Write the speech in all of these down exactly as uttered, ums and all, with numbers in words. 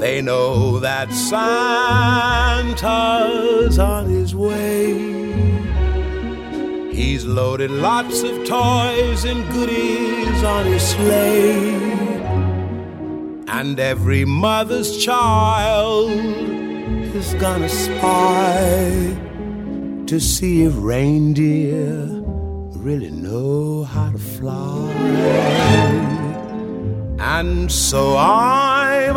They know that Santa's on his way. He's loaded lots of toys and goodies on his sleigh, and every mother's child is gonna spy to see if reindeer really know how to fly. And so I'm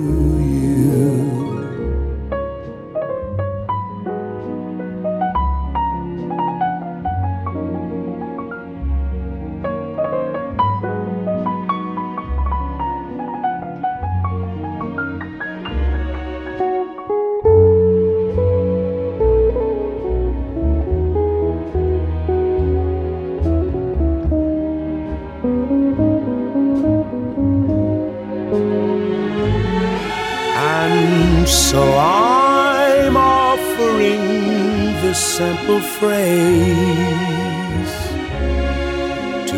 you. So I'm offering this simple phrase to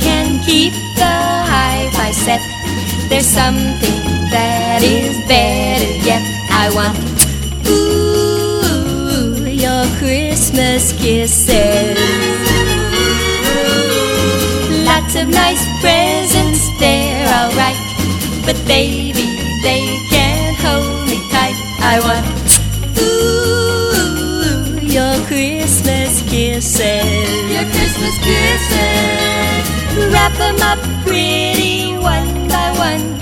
can keep the hi-fi set. There's something that is better yet. I want ooh, your Christmas kisses. Lots of nice presents, they're alright, but baby, they can't hold me tight. I want, ooh, your Christmas kisses. Your Christmas kisses. Wrap them up pretty, one by one,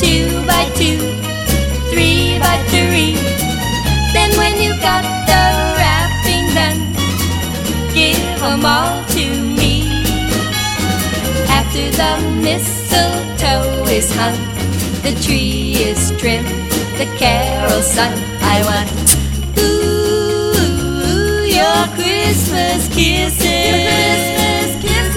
two by two, three by three. Then when you got the wrapping done, give them all to me. After the mistletoe is hung, the tree is trimmed, the carol sung, I want ooh, your Christmas kisses. Your Christmas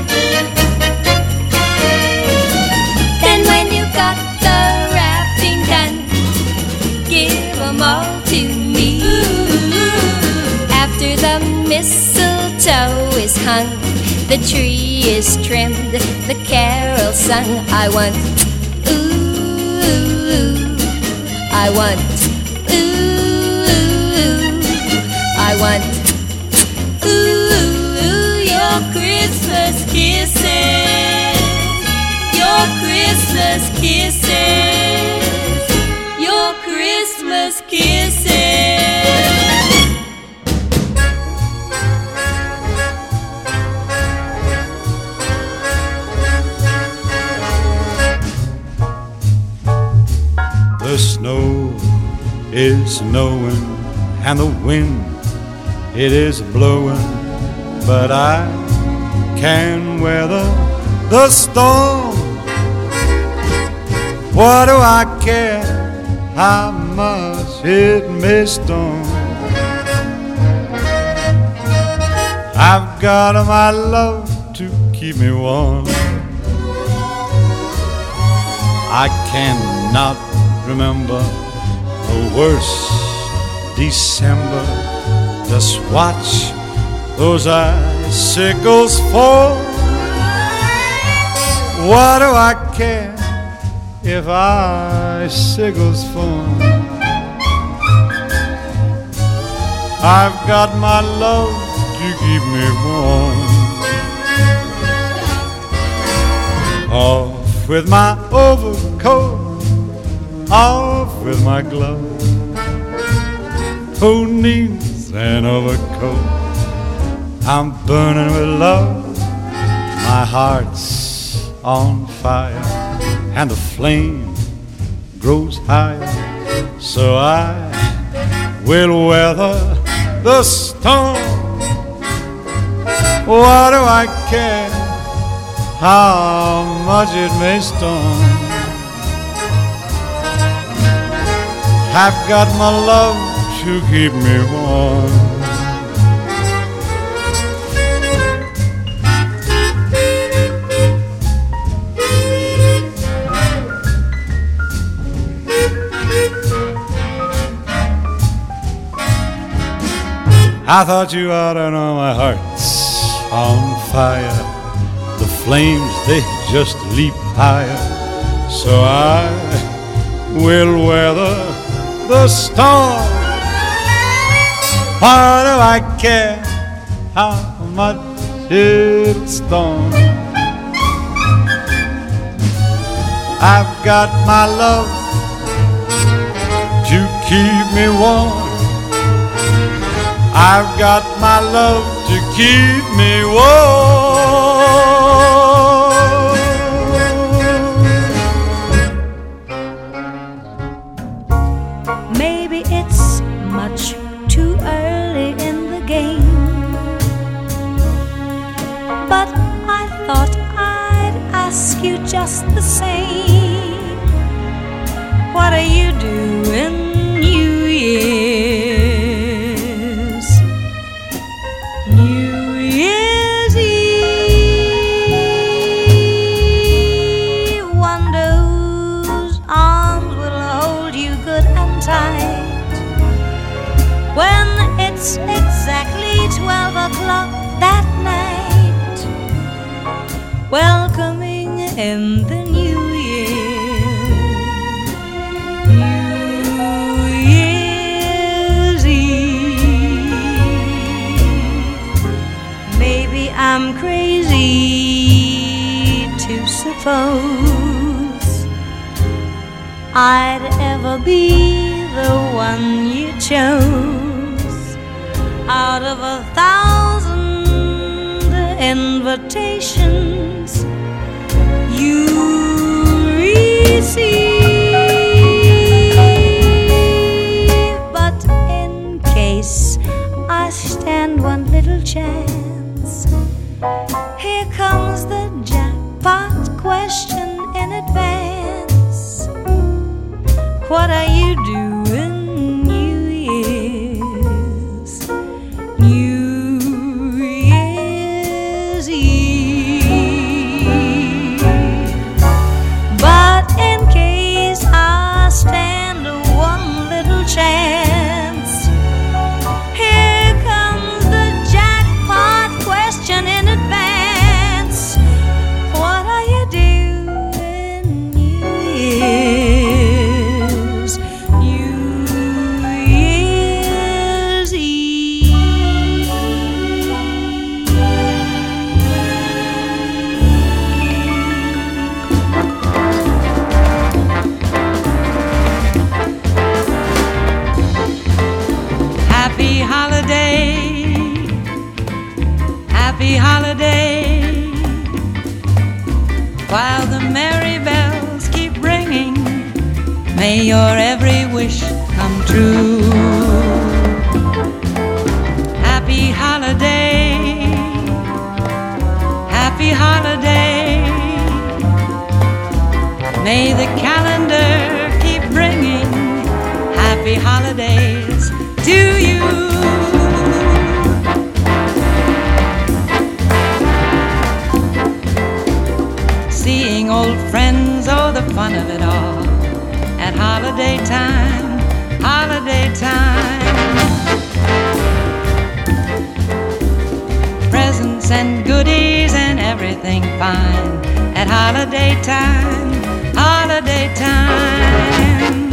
kisses. Then when you got the wrapping done, give them all to me. After the mistletoe is hung, the tree is trimmed, the carol sung, I want ooh, I want ooh, I want ooh, your Christmas kisses. Your Christmas kisses. Your Christmas kisses. The snow is snowing and the wind It is blowing, but I can weather the storm. What do I care how much it may storm? I've got my love to keep me warm. I cannot remember a worse December. Just watch those icicles fall. What do I care if icicles fall? I've got my love to keep me warm. Off with my overcoat, off with my glove. Who needs an overcoat? I'm burning with love. My heart's on fire, and the flame grows higher. So I will weather the storm. What do I care how much it may storm? I've got my love to keep me warm. I thought you ought to know my heart's on fire. The flames, they just leap higher. So I will weather the storm. Why do I care how much it storms? I've got my love to keep me warm. I've got my love to keep me warm. Maybe it's much too early in the game, but I thought I'd ask you just the same. What are you doing New Year's? New Year's Eve. One whose arms will hold you good and tight when it's exactly twelve o'clock that night, welcoming in the new year, New Year's Eve. Maybe I'm crazy to suppose I'd ever be the one you chose out of a thousand invitations you receive. But in case I stand one little chance, here comes the jackpot question in advance. What are you doing? While the merry bells keep ringing, may your every wish come true. Happy May the calendar keep bringing happy holidays to you. Seeing old friends, oh, the fun of it all. At holiday time, holiday time. Presents and goodies and everything fine. At holiday time, holiday time.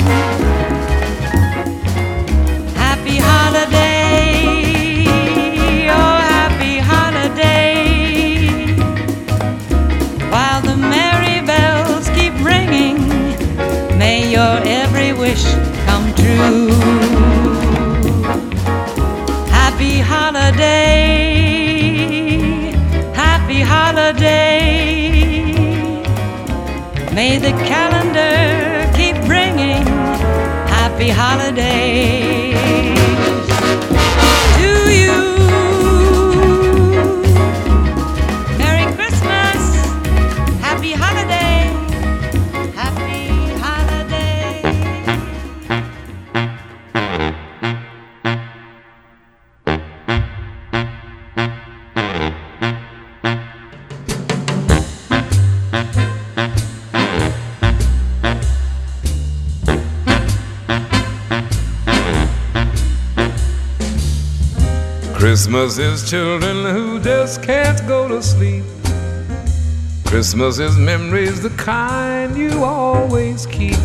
Happy holiday, oh happy holiday. While the merry bells keep ringing, may your every wish come true. Happy holiday, happy holiday. May the calendar keep bringing happy holidays to you. Merry Christmas, happy holiday, happy holiday. Christmas is children who just can't go to sleep. Christmas is memories, the kind you always keep.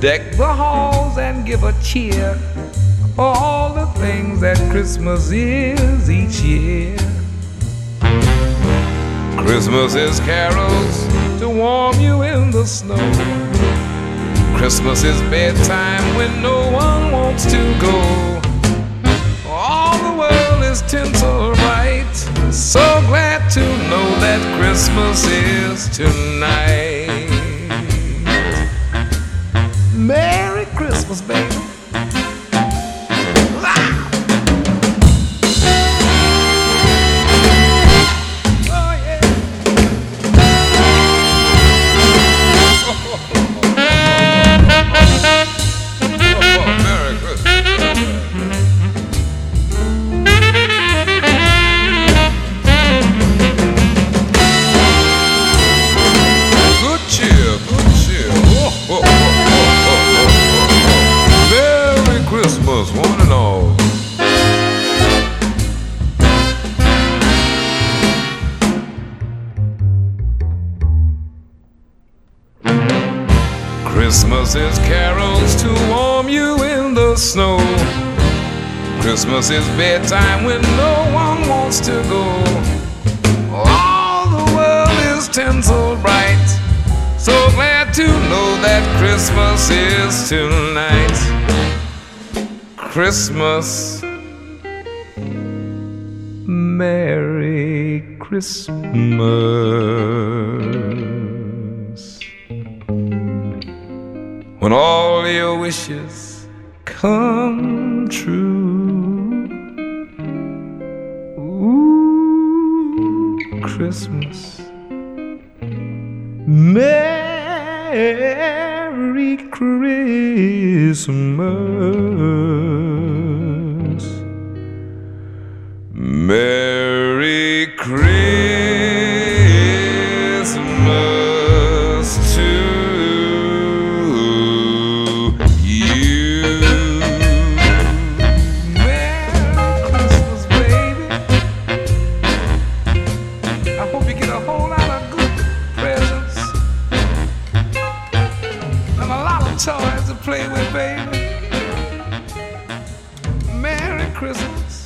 Deck the halls and give a cheer for all the things that Christmas is each year. Christmas is carols to warm you in the snow. Christmas is bedtime when no one wants to go. Tinsel right, so glad to know that Christmas is tonight. Merry Christmas, baby. Christmas is carols to warm you in the snow. Christmas is bedtime when no one wants to go. All the world is tinsel bright, so glad to know that Christmas is tonight. Christmas, Merry Christmas. When all your wishes come true. Ooh, Christmas, Merry Christmas, Merry Christmas to play with, baby. Merry Christmas.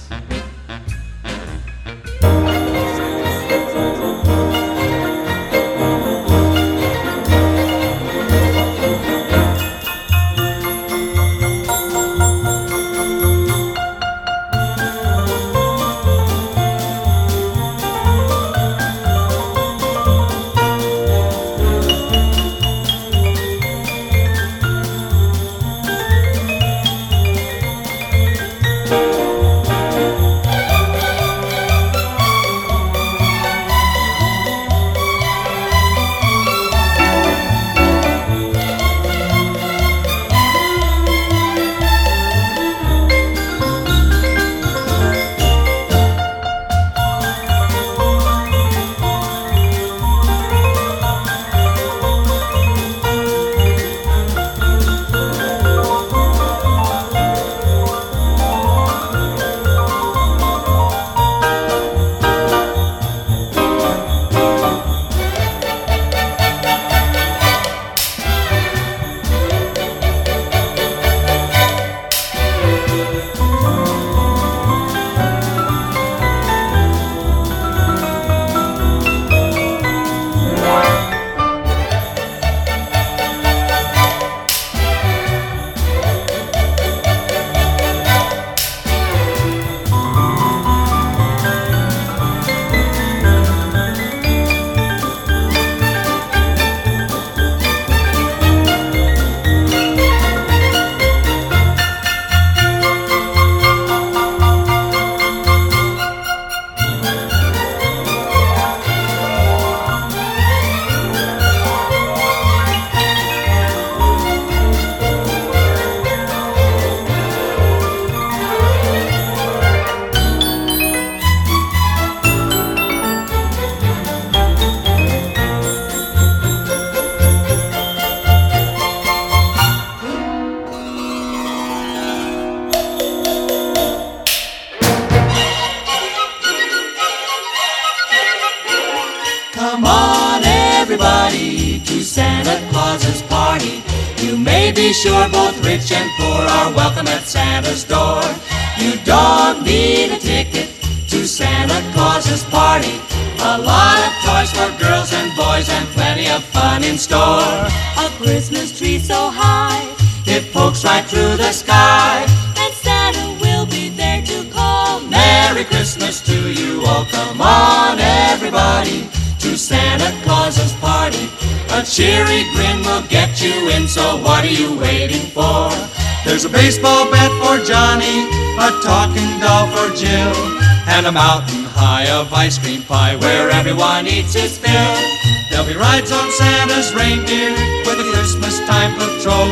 everybody to Santa Claus's party. You may be sure both rich and poor are welcome at Santa's door. You don't need a ticket to Santa Claus's party. A lot of toys for girls and boys and plenty of fun in store. A Christmas tree so high it pokes right through the sky, and Santa will be there to call Merry Christmas to you all. Come on everybody to Santa Claus's party. A cheery grin will get you in, so what are you waiting for? There's a baseball bat for Johnny, a talking doll for Jill, and a mountain high of ice cream pie where everyone eats his fill. There'll be rides on Santa's reindeer with a Christmas time patrol.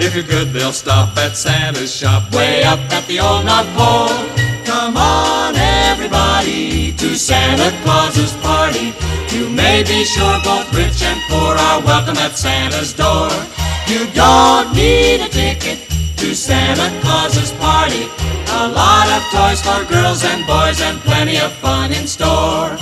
If you're good, they'll stop at Santa's shop way up at the old North Pole. Come on, everybody, to Santa Claus's party. You may be sure both rich and poor are welcome at Santa's door. You don't need a ticket to Santa Claus's party. A lot of toys for girls and boys and plenty of fun in store.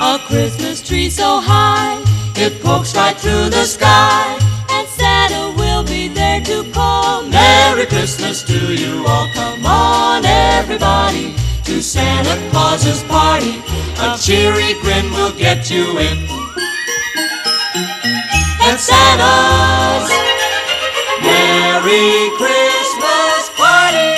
A Christmas tree so high it pokes right through the sky, and Santa will be there to call Merry Christmas to you all. Come on everybody to Santa Claus's party. A cheery grin will get you in at Santa's Merry Christmas party.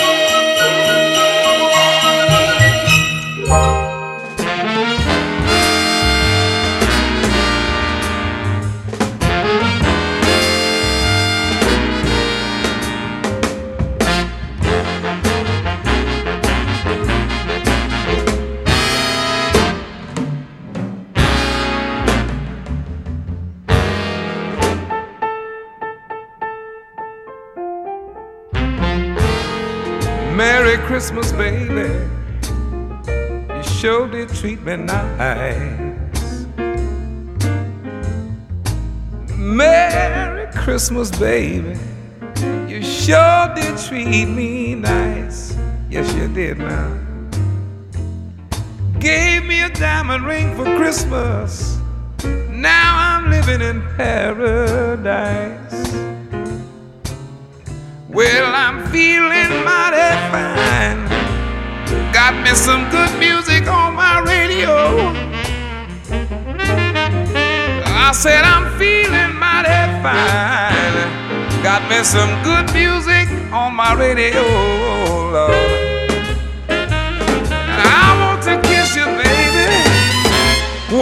Christmas, baby, you sure did treat me nice. Merry Christmas, baby, you sure did treat me nice. Yes, you did now. Gave me a diamond ring for Christmas. Now I'm living in paradise. Well, I'm feeling mighty fine. Got me some good music on my radio. I said I'm feeling mighty fine. Got me some good music on my radio, Lord. And I want to kiss you, baby,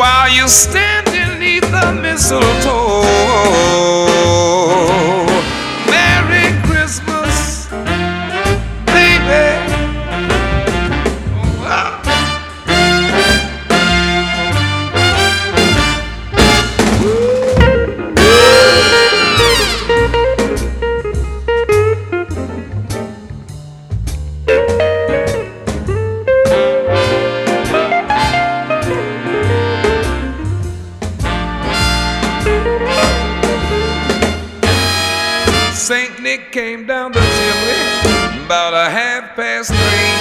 while you stand beneath the mistletoe. Came down the chimney about a half past three.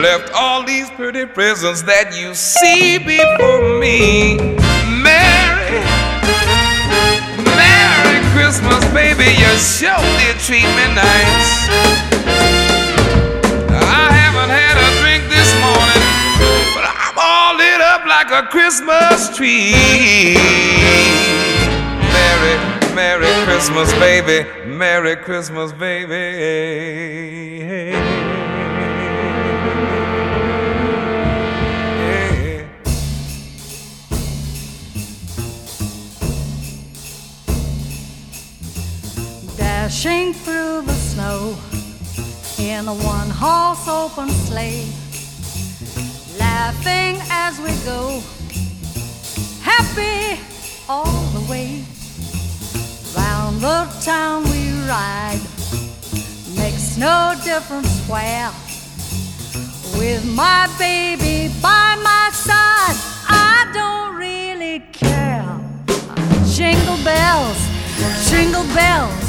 Left all these pretty presents that you see before me. Merry, Merry Christmas, baby, you sure did treat me nice. I haven't had a drink this morning, but I'm all lit up like a Christmas tree. Merry Merry Christmas, baby. Merry Christmas, baby. Yeah. Dashing through the snow in a one-horse open sleigh, laughing as we go, happy all the way. Round the town we ride, makes no difference where. With my baby by my side, bells, jingle bells,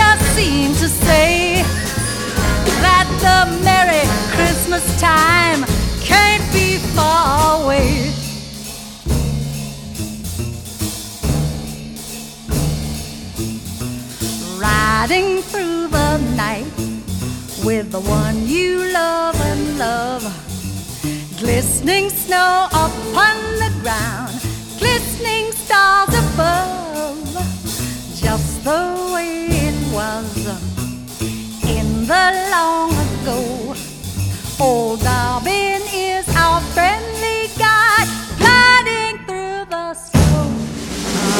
just seem to say that the Merry Christmas time can't be far away. Riding through the night with the one you love and love, glistening snow upon the ground, glistening stars above, just the way it was in the long ago. Old Dobbin is our friendly guide, gliding through the snow.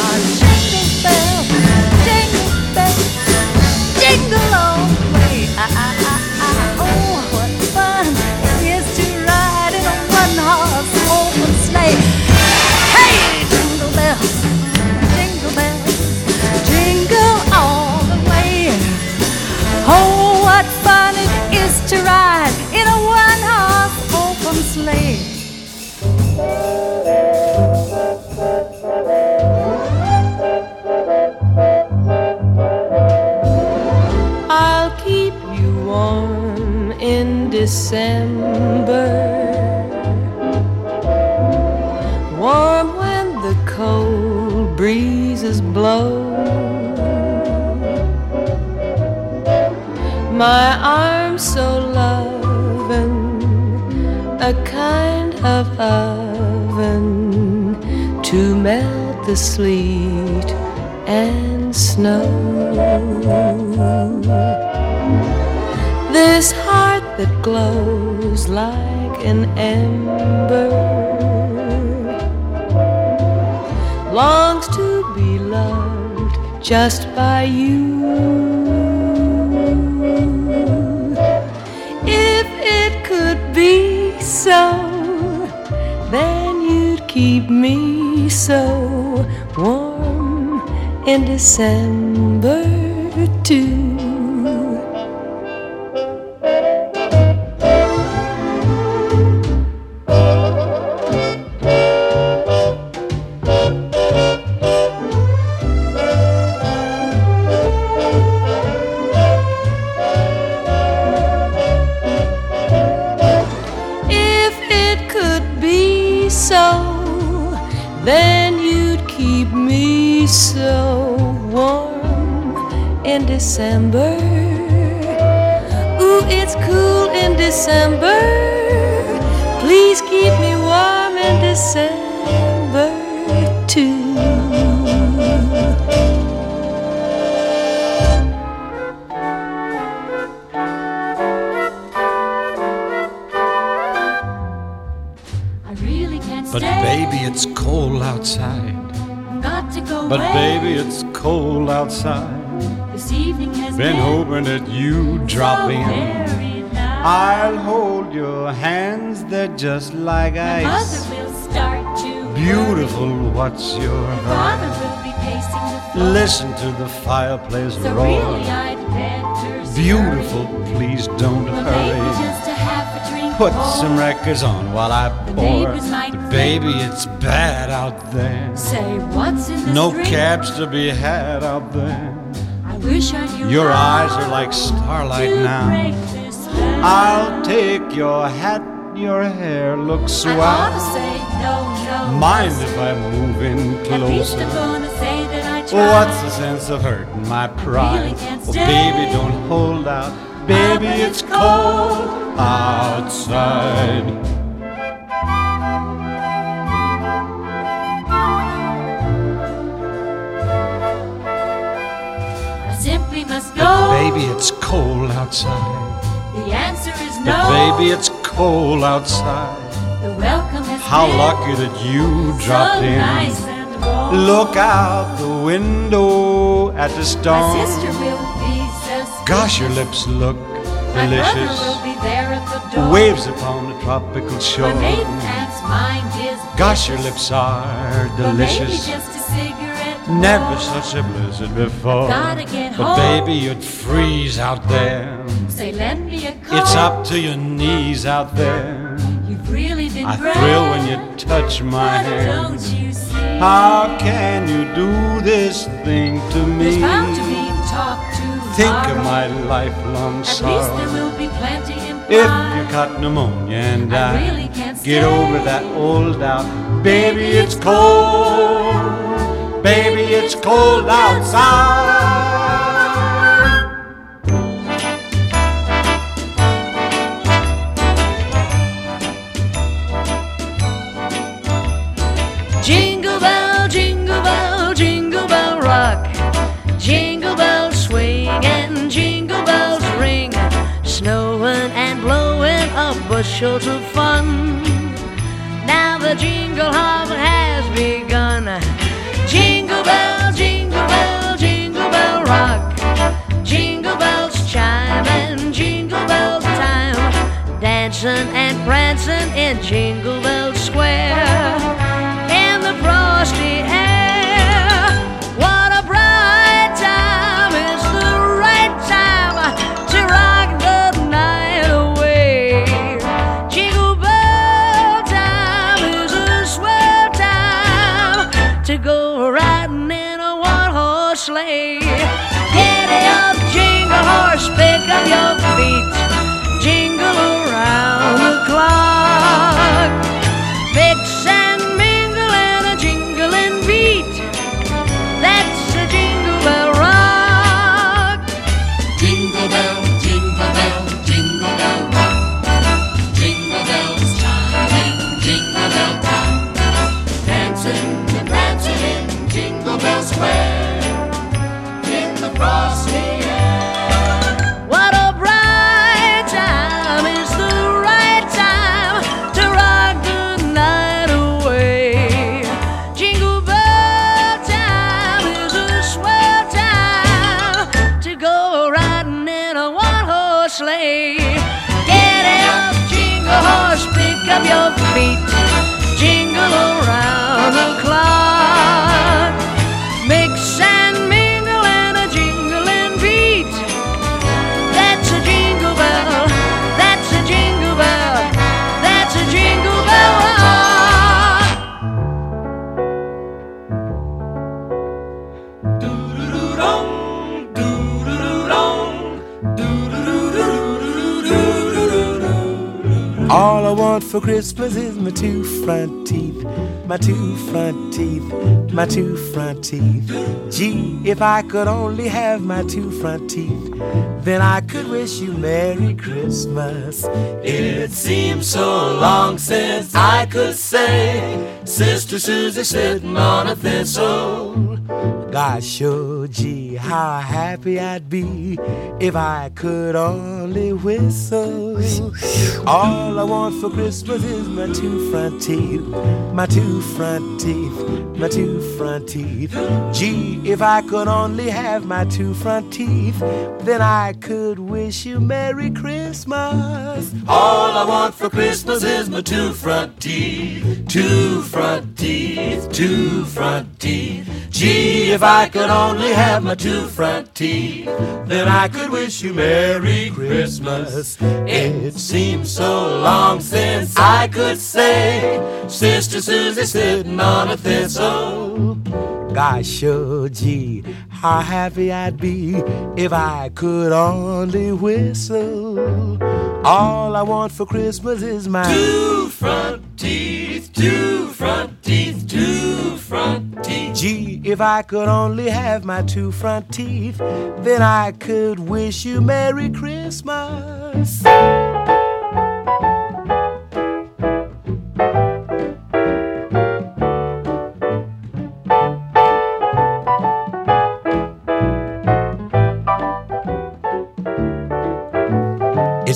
Ah, jingle bell, jingle bell, jingle all the way. Ah, ah, ah, ah. Oh, what fun it is to ride in a one-horse open sleigh. Hey, jingle bell, jingle bell, jingle all the way. Oh, what fun it is to ride in a one-horse open sleigh. I'll keep you warm in December, warm when the cold breezes blow. My arms so loving, a kind of oven to melt the sleet and snow. This heart that glows like an ember longs to be loved just by you. If it could be so, then you'd keep me so warm in December too. December, ooh, it's cool in December. Please keep me warm in December too. I really can't stay. But baby, it's cold outside. Got to go. But baby, it's cold outside. This evening has been, been hoping that you drop so in. I'll hold your hands, they're just like my ice. Mother will start to beautiful, worry. What's your my father will be pacing the floor. Listen to the fireplace so roar. Really I'd better beautiful, hurry. Please don't but hurry. Just a half a drink put more. Some records on while I the pour. But baby, it's bad out there. Say what's in the no drink? Cabs to be had out there. Your eyes are like starlight now. I'll take your hat, your hair looks swell. I ought to say no, no. Mind if I move in closer? What's the sense of hurting my pride? Oh, baby, don't hold out. Baby, it's cold outside. But baby, it's cold outside. The answer is no. But baby, it's cold outside. The welcome has how been lucky that you so dropped in. Nice and warm. Look out the window at the storm. My sister will be so gosh, your lips look my delicious. Will be there at the door. Waves upon the tropical shore. My maiden aunt's mind is gosh, your lips are delicious. Maybe just a cigarette. Never such a blizzard before. Gotta get home. But baby, you'd freeze out there. Say, lend me a coat. It's up to your knees out there. You've really been I grand. Thrill when you touch my hand. Don't you see? How can you do this thing to me? There's bound to be talk to. Think hard of my lifelong At sorrow. At least there will be plenty implied. If you caught pneumonia and I, I really can't get over that old doubt. Baby, it's cold. Baby, it's cold outside. Jingle bell, jingle bell, jingle bell rock. Jingle bells swing and jingle bells ring. Snowing and blowing a bushel of fun. Now the jingle hop has begun. Jingle bell, jingle bell, jingle bell rock. Jingle bells chime and jingle bell time. Dancing and prancing in Jingle Bell Square. In the frosty air. What a bright time. It's the right time to rock the night away. Jingle bell time is a swell time to go riding in a one-horse sleigh. Giddy up, jingle horse, pick up your feet. Jingle around the clock. Mix and mingle in a jingling beat. That's a jingle bell rock. Jingle bell, jingle bell, jingle bell rock. Jingle bells chime in jingle bell time. Dancing and prancing in Jingle Bell Square, in the frosty air. What a bright time, it's the right time to rock the night away. Jingle bell time is a swell time to go riding in a one-horse sleigh. Get up, jingle horse, pick up your feet. Jingle around the clock. All I want for Christmas is my two front teeth, my two front teeth, my two front teeth. Gee, if I could only have my two front teeth, then I could wish you Merry Christmas. It seems so long since I could say, Sister Susie sitting on a thistle. Gosh, oh gee, how happy I'd be if I could only whistle. All I want for Christmas is my two front teeth, my two front teeth, my two front teeth. Gee, if I could only have my two front teeth, then I could wish you Merry Christmas. All I want for Christmas is my two front teeth, two front teeth, two front teeth. Gee, if I could only have my two front teeth, then I could wish you Merry Christmas. It seems so long since I could say, Sister Susie sitting on a thistle. Gosh, oh gee, how happy I'd be if I could only whistle. All I want for Christmas is my two front teeth, two front teeth, two front teeth. Gee, if I could only have my two front teeth, then I could wish you Merry Christmas.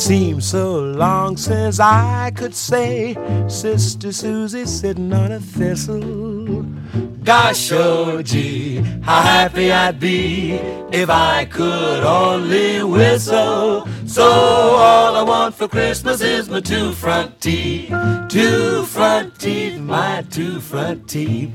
Seems so long since I could say, Sister Susie sitting on a thistle. Gosh, oh gee, how happy I'd be if I could only whistle. So all I want for Christmas is my two front teeth, two front teeth, my two front teeth.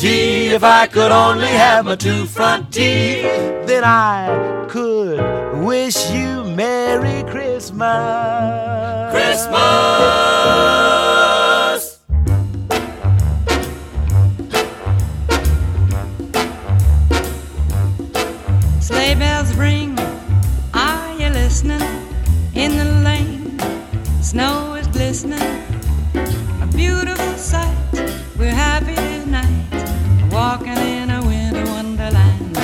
Gee, if I could only have my two front teeth, then I could wish you Merry Christmas. Christmas! Sleigh bells ring, are you listening? In the lane, snow is glistening, a beautiful sight. We're happy tonight, walking in a winter wonderland.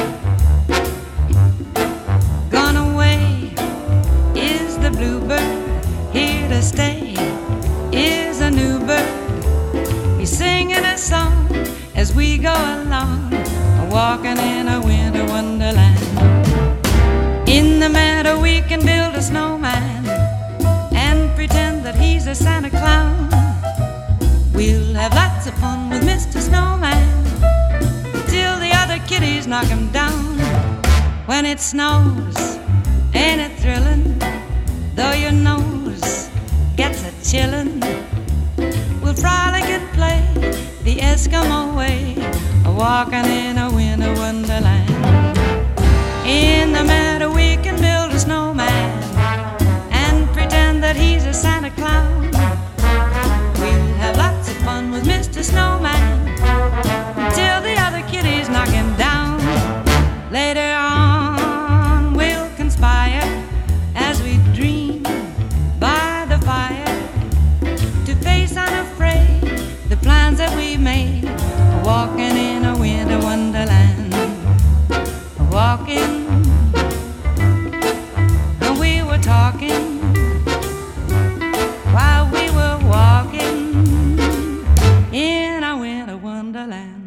Gone away is the bluebird, here to stay is a new bird. He's singing a song as we go along, walking in a winter wonderland. In the meadow we can build a snowman and pretend that he's a Santa Clown. We'll have lots of fun with Mister Snowman till the other kitties knock him down. When it snows, ain't it thrilling? Though your nose gets a chillin', we'll frolic and play the Eskimo way, walking in a winter wonderland. In the meadow we can build a snowman and pretend that he's a Santa Clown. We'll have lots of fun with Mister Snowman till the other kitties knock him down. Later on we'll conspire as we dream by the fire to face unafraid the plans that we made, walking in winter wonderland. Walking, and we were talking while we were walking in our winter wonderland.